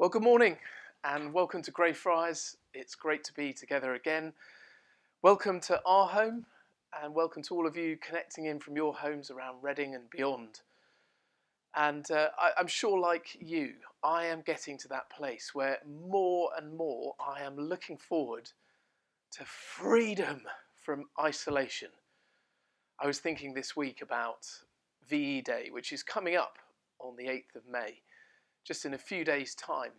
Well, good morning and welcome to Greyfriars. It's great to be together again. Welcome to our home and welcome to all of you connecting in from your homes around Reading and beyond. And I'm sure, like you, I am getting to that place where more and more I am looking forward to freedom from isolation. I was thinking this week about VE Day, which is coming up on the 8th of May. Just in a few days' time,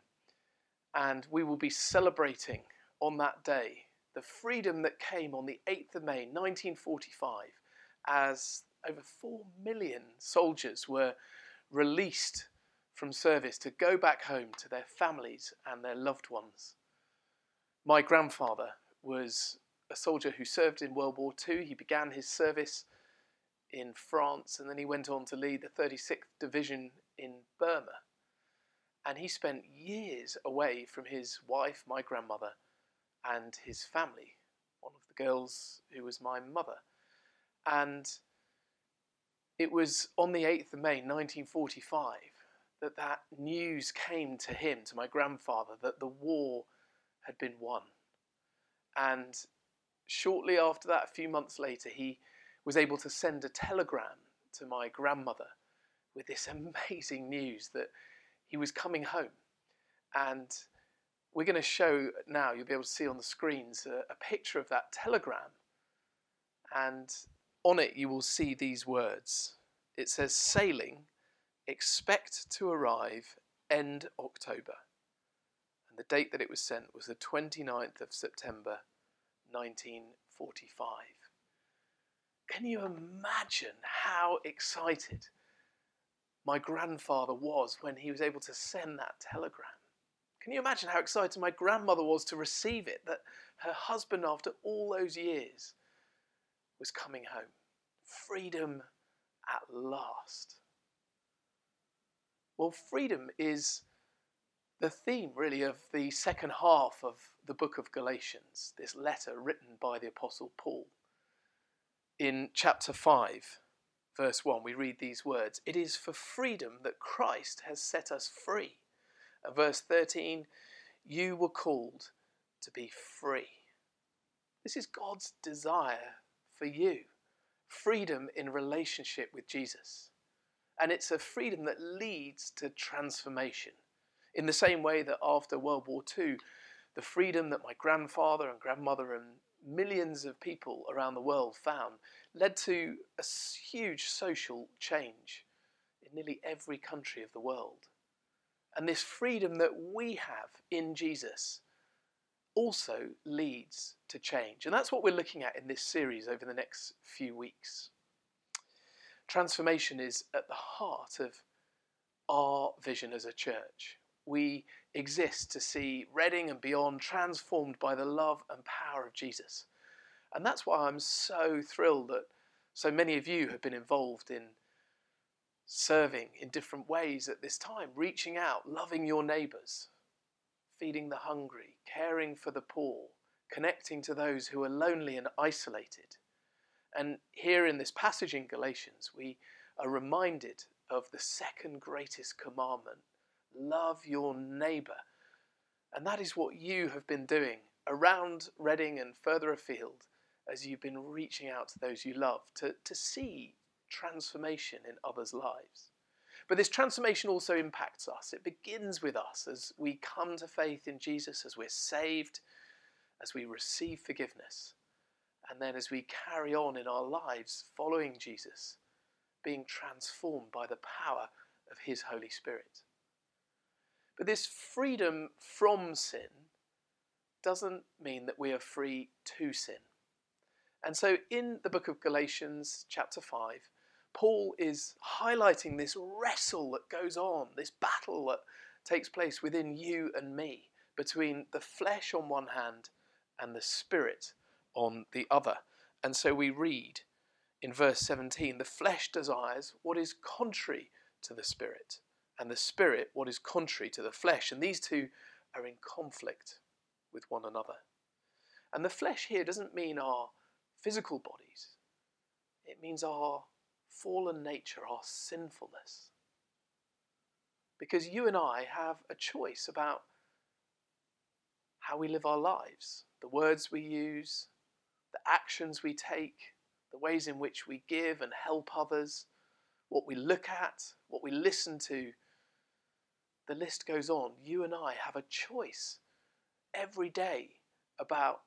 and we will be celebrating on that day the freedom that came on the 8th of May 1945 as over 4 million soldiers were released from service to go back home to their families and their loved ones. My grandfather was a soldier who served in World War II. He began his service in France and then he went on to lead the 36th Division in Burma. And he spent years away from his wife, my grandmother, and his family, one of the girls who was my mother. And it was on the 8th of May 1945 that that news came to him, to my grandfather, that the war had been won. And shortly after that, a few months later, he was able to send a telegram to my grandmother with this amazing news that he was coming home. And we're going to show now, you'll be able to see on the screens, a picture of that telegram. And on it you will see these words. It says, "Sailing, expect to arrive end October." And the date that it was sent was the 29th of September 1945. Can you imagine how excited my grandfather was when he was able to send that telegram? Can you imagine how excited my grandmother was to receive it, that her husband, after all those years, was coming home? Freedom at last. Well, freedom is the theme, really, of the second half of the book of Galatians, this letter written by the Apostle Paul. In chapter 5, Verse 1, we read these words, "It is for freedom that Christ has set us free." And verse 13, "You were called to be free." This is God's desire for you, freedom in relationship with Jesus. And it's a freedom that leads to transformation. In the same way that after World War II, the freedom that my grandfather and grandmother and millions of people around the world found led to a huge social change in nearly every country of the world. And this freedom that we have in Jesus also leads to change. And that's what we're looking at in this series over the next few weeks. Transformation is at the heart of our vision as a church. We exist to see Reading and beyond transformed by the love and power of Jesus. And that's why I'm so thrilled that so many of you have been involved in serving in different ways at this time, reaching out, loving your neighbours, feeding the hungry, caring for the poor, connecting to those who are lonely and isolated. And here in this passage in Galatians, we are reminded of the second greatest commandment: love your neighbour. And that is what you have been doing around Reading and further afield as you've been reaching out to those you love to see transformation in others' lives. But this transformation also impacts us. It begins with us as we come to faith in Jesus, as we're saved, as we receive forgiveness, and then as we carry on in our lives following Jesus, being transformed by the power of his Holy Spirit. But this freedom from sin doesn't mean that we are free to sin. And so in the book of Galatians chapter 5, Paul is highlighting this wrestle that goes on, this battle that takes place within you and me, between the flesh on one hand and the spirit on the other. And so we read in verse 17, "The flesh desires what is contrary to the spirit, and the spirit what is contrary to the flesh, and these two are in conflict with one another." And the flesh here doesn't mean our physical bodies. It means our fallen nature, our sinfulness. Because you and I have a choice about how we live our lives, the words we use, the actions we take, the ways in which we give and help others, what we look at, what we listen to. The list goes on. You and I have a choice every day about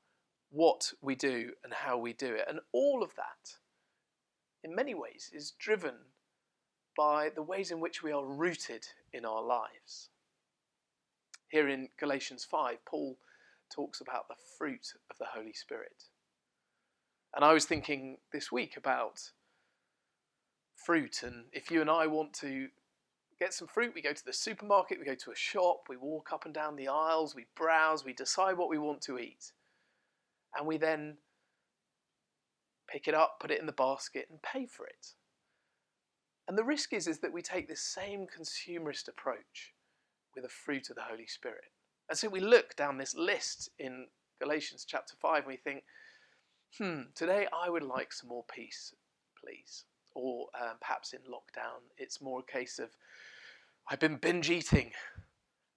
what we do and how we do it. And all of that, in many ways, is driven by the ways in which we are rooted in our lives. Here in Galatians 5, Paul talks about the fruit of the Holy Spirit. And I was thinking this week about fruit, and if you and I want to get some fruit, we go to the supermarket, we go to a shop, we walk up and down the aisles, we browse, we decide what we want to eat, and we then pick it up, put it in the basket, and pay for it. And the risk is that we take this same consumerist approach with the fruit of the Holy Spirit. And so we look down this list in Galatians chapter 5 and we think, today I would like some more peace, please. Or perhaps in lockdown, it's more a case of, I've been binge eating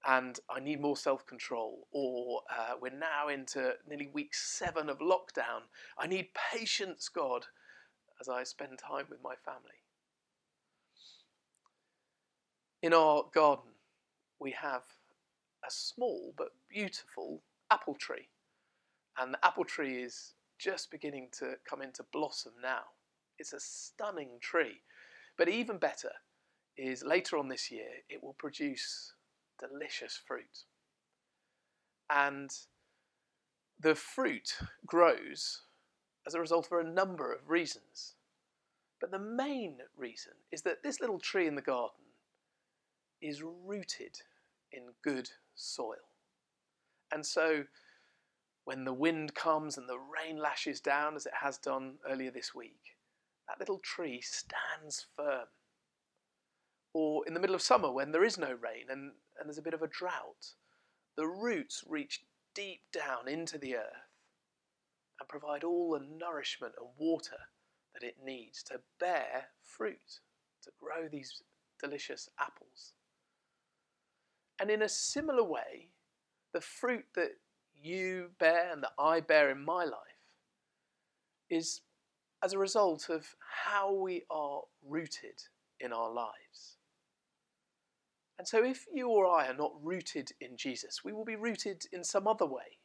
and I need more self-control. Or we're now into nearly week 7 of lockdown. I need patience, God, as I spend time with my family. In our garden, we have a small but beautiful apple tree. And the apple tree is just beginning to come into blossom now. It's a stunning tree. But even better is later on this year, it will produce delicious fruit. And the fruit grows as a result of a number of reasons. But the main reason is that this little tree in the garden is rooted in good soil. And so when the wind comes and the rain lashes down, as it has done earlier this week, that little tree stands firm. Or in the middle of summer when there is no rain and there's a bit of a drought, the roots reach deep down into the earth and provide all the nourishment and water that it needs to bear fruit, to grow these delicious apples. And in a similar way, the fruit that you bear and that I bear in my life is as a result of how we are rooted in our lives. And so if you or I are not rooted in Jesus, we will be rooted in some other way.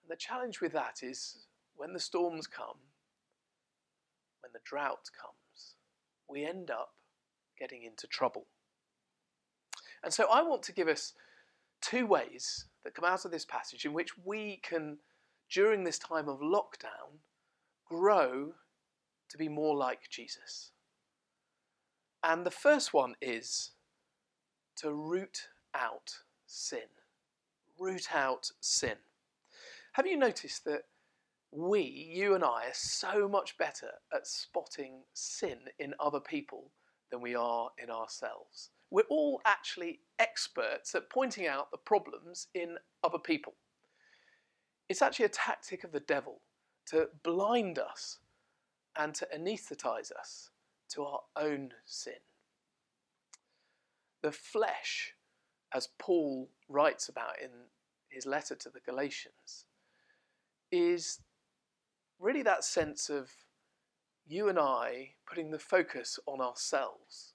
And the challenge with that is when the storms come, when the drought comes, we end up getting into trouble. And so I want to give us 2 ways that come out of this passage in which we can, during this time of lockdown, grow to be more like Jesus. And the first one is to root out sin. Root out sin. Have you noticed that you and I, are so much better at spotting sin in other people than we are in ourselves? We're all actually experts at pointing out the problems in other people. It's actually a tactic of the devil to blind us and to anaesthetize us to our own sin. The flesh, as Paul writes about in his letter to the Galatians, is really that sense of you and I putting the focus on ourselves.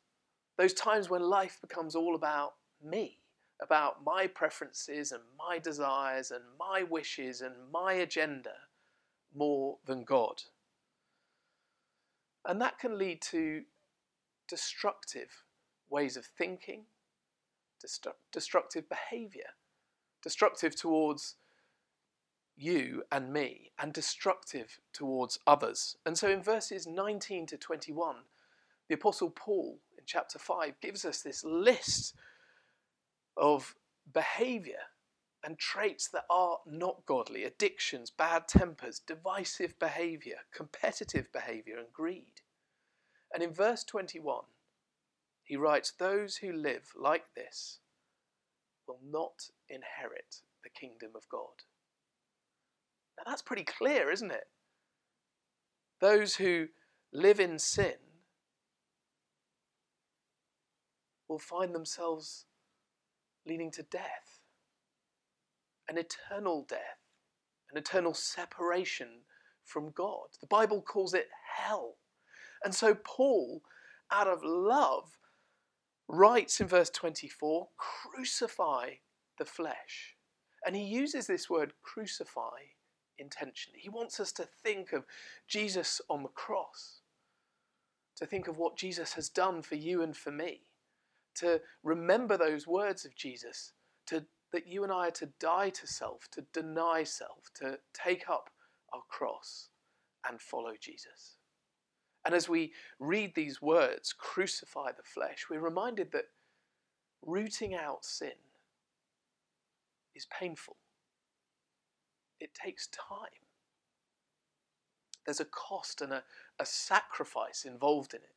Those times when life becomes all about me, about my preferences and my desires and my wishes and my agenda more than God. And that can lead to destructive ways of thinking, destructive behaviour, destructive towards you and me, and destructive towards others. And so in verses 19 to 21, the Apostle Paul in chapter 5 gives us this list of behaviour and traits that are not godly: addictions, bad tempers, divisive behaviour, competitive behaviour, and greed. And in verse 21, he writes, "Those who live like this will not inherit the kingdom of God." Now that's pretty clear, isn't it? Those who live in sin will find themselves leading to death, an eternal death, an eternal separation from God. The Bible calls it hell. And so Paul, out of love, writes in verse 24, crucify the flesh. And he uses this word crucify intentionally. He wants us to think of Jesus on the cross, to think of what Jesus has done for you and for me, to remember those words of Jesus, that you and I are to die to self, to deny self, to take up our cross and follow Jesus. And as we read these words, crucify the flesh, we're reminded that rooting out sin is painful. It takes time. There's a cost and a sacrifice involved in it.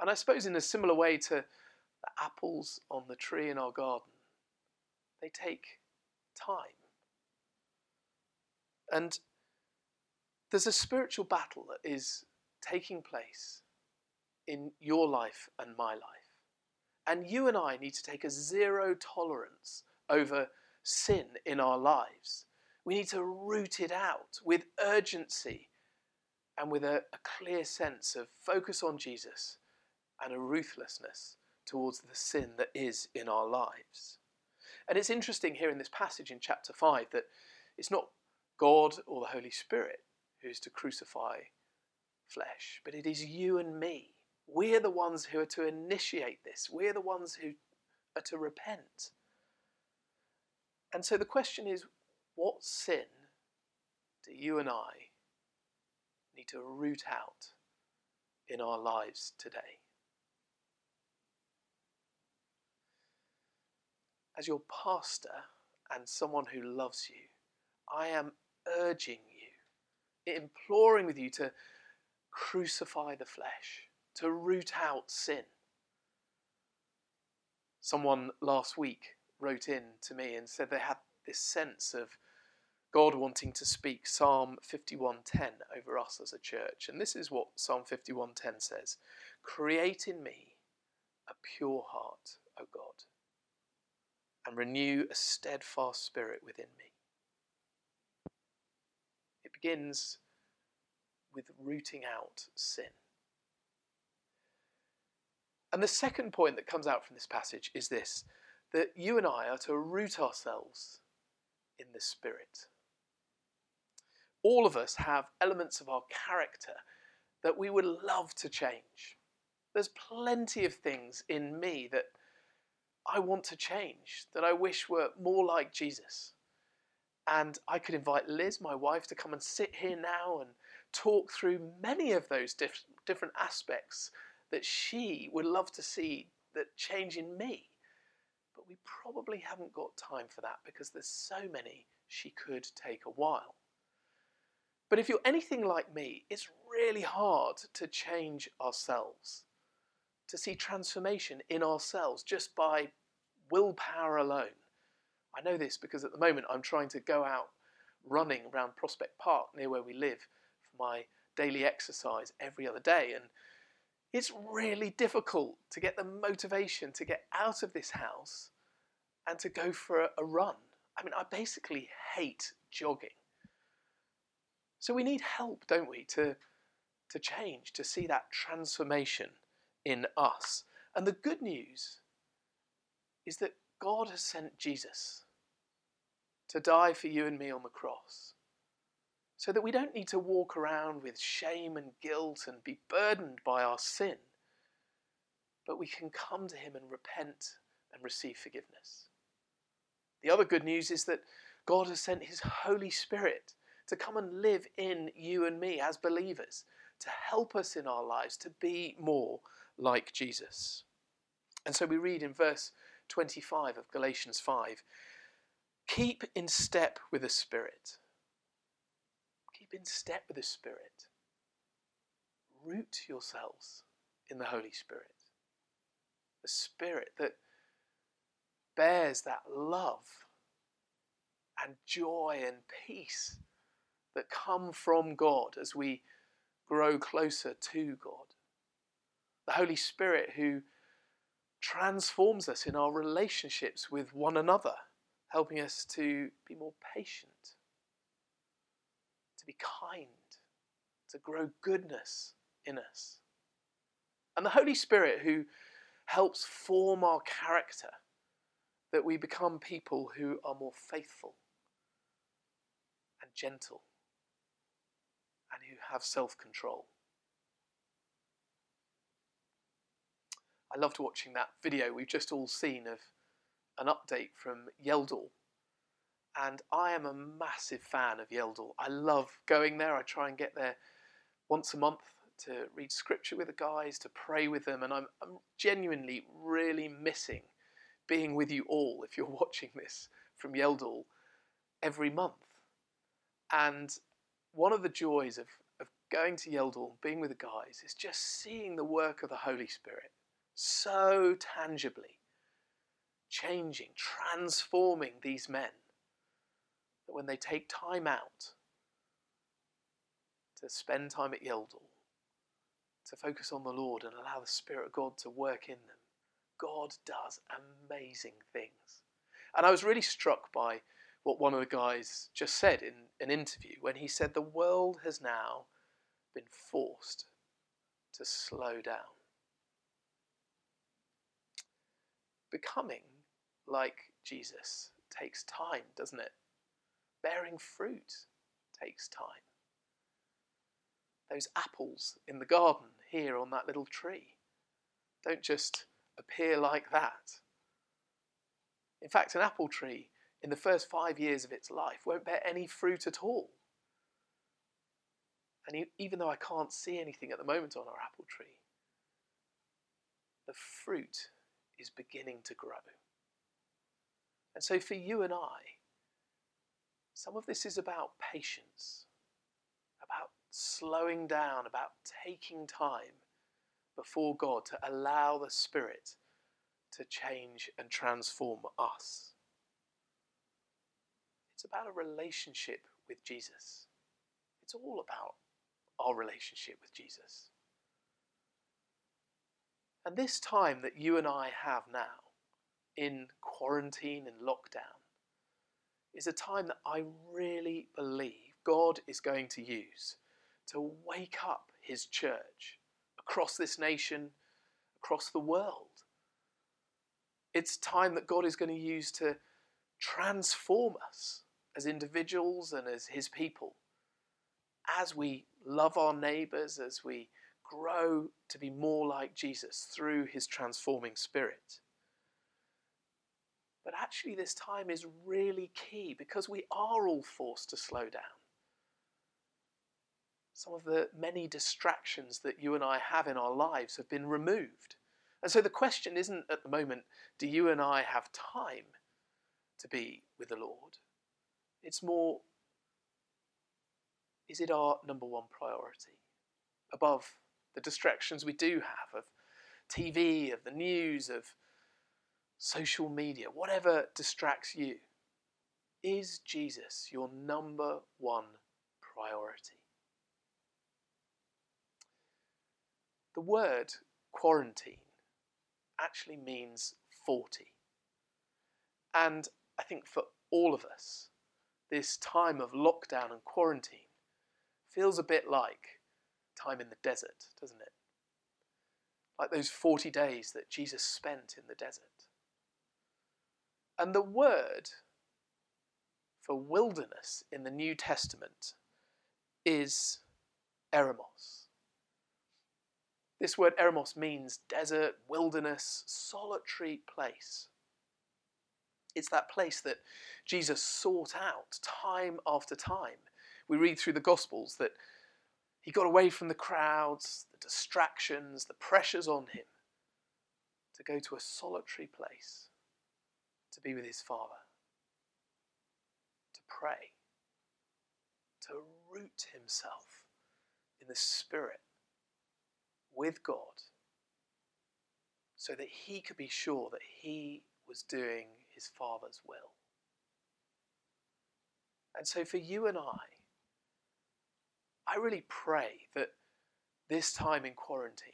And I suppose in a similar way to the apples on the tree in our garden, they take time. And there's a spiritual battle that is taking place in your life and my life. And you and I need to take a zero tolerance over sin in our lives. We need to root it out with urgency and with a clear sense of focus on Jesus and a ruthlessness towards the sin that is in our lives. And it's interesting here in this passage in chapter 5 that it's not God or the Holy Spirit who is to crucify flesh, but it is you and me. We're the ones who are to initiate this. We're the ones who are to repent. And so the question is, what sin do you and I need to root out in our lives today? As your pastor and someone who loves you, I am urging you, imploring with you to crucify the flesh, to root out sin. Someone last week wrote in to me and said they had this sense of God wanting to speak Psalm 51:10 over us as a church. And this is what Psalm 51:10 says: create in me a pure heart, O God, and renew a steadfast spirit within me. It begins with rooting out sin. And the second point that comes out from this passage is this, that you and I are to root ourselves in the Spirit. All of us have elements of our character that we would love to change. There's plenty of things in me that I want to change, that I wish were more like Jesus. And I could invite Liz, my wife, to come and sit here now and talk through many of those different aspects that she would love to see that change in me. But we probably haven't got time for that because there's so many she could take a while. But if you're anything like me, it's really hard to change ourselves, to see transformation in ourselves just by willpower alone. I know this because at the moment I'm trying to go out running around Prospect Park near where we live for my daily exercise every other day, and it's really difficult to get the motivation to get out of this house and to go for a run. I mean, I basically hate jogging. So we need help, don't we, to change, to see that transformation in us. And the good news is that God has sent Jesus to die for you and me on the cross, so that we don't need to walk around with shame and guilt and be burdened by our sin, but we can come to him and repent and receive forgiveness. The other good news is that God has sent his Holy Spirit to come and live in you and me as believers, to help us in our lives to be more like Jesus. And so we read in verse 25 of Galatians 5, keep in step with the Spirit. In step with the Spirit. Root yourselves in the Holy Spirit. The Spirit that bears that love and joy and peace that come from God as we grow closer to God. The Holy Spirit who transforms us in our relationships with one another, helping us to be more patient, to be kind, to grow goodness in us. And the Holy Spirit who helps form our character, that we become people who are more faithful and gentle and who have self-control. I loved watching that video we've just all seen of an update from Yeldall. And I am a massive fan of Yeldall. I love going there. I try and get there once a month to read scripture with the guys, to pray with them. And I'm genuinely really missing being with you all, if you're watching this from Yeldall, every month. And one of the joys of going to Yeldall, being with the guys, is just seeing the work of the Holy Spirit so tangibly changing, transforming these men, that when they take time out to spend time at Yeldall, to focus on the Lord and allow the Spirit of God to work in them, God does amazing things. And I was really struck by what one of the guys just said in an interview when he said the world has now been forced to slow down. Becoming like Jesus takes time, doesn't it? Bearing fruit takes time. Those apples in the garden here on that little tree don't just appear like that. In fact, an apple tree in the first 5 years of its life won't bear any fruit at all. And even though I can't see anything at the moment on our apple tree, the fruit is beginning to grow. And so for you and I, some of this is about patience, about slowing down, about taking time before God to allow the Spirit to change and transform us. It's about a relationship with Jesus. It's all about our relationship with Jesus. And this time that you and I have now, in quarantine and lockdown, is a time that I really believe God is going to use to wake up his church across this nation, across the world. It's time that God is going to use to transform us as individuals and as his people, as we love our neighbours, as we grow to be more like Jesus through his transforming Spirit. But actually this time is really key because we are all forced to slow down. Some of the many distractions that you and I have in our lives have been removed. And so the question isn't at the moment, do you and I have time to be with the Lord? It's more, is it our number one priority above the distractions we do have of TV, of the news, of social media, whatever distracts you? Is Jesus your number one priority? The word quarantine actually means 40. And I think for all of us, this time of lockdown and quarantine feels a bit like time in the desert, doesn't it? Like those 40 days that Jesus spent in the desert. And the word for wilderness in the New Testament is Eremos. This word Eremos means desert, wilderness, solitary place. It's that place that Jesus sought out time after time. We read through the Gospels that he got away from the crowds, the distractions, the pressures on him to go to a solitary place, to be with his Father, to pray, to root himself in the Spirit, with God, so that he could be sure that he was doing his Father's will. And so for you and I really pray that this time in quarantine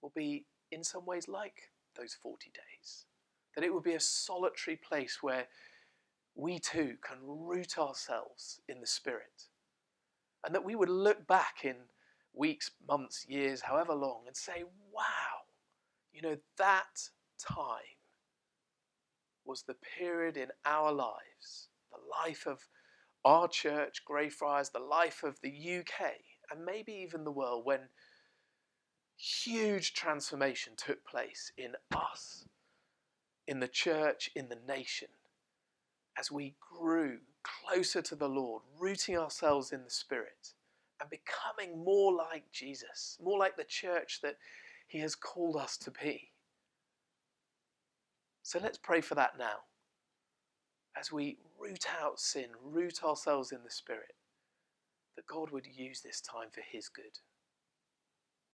will be in some ways like those 40 days. That it would be a solitary place where we too can root ourselves in the Spirit. And that we would look back in weeks, months, years, however long, and say, wow, you know, that time was the period in our lives, the life of our church, Greyfriars, the life of the UK, and maybe even the world, when huge transformation took place in us, in the church, in the nation, as we grew closer to the Lord, rooting ourselves in the Spirit and becoming more like Jesus, more like the church that he has called us to be. So let's pray for that now. As we root out sin, root ourselves in the Spirit, that God would use this time for his good.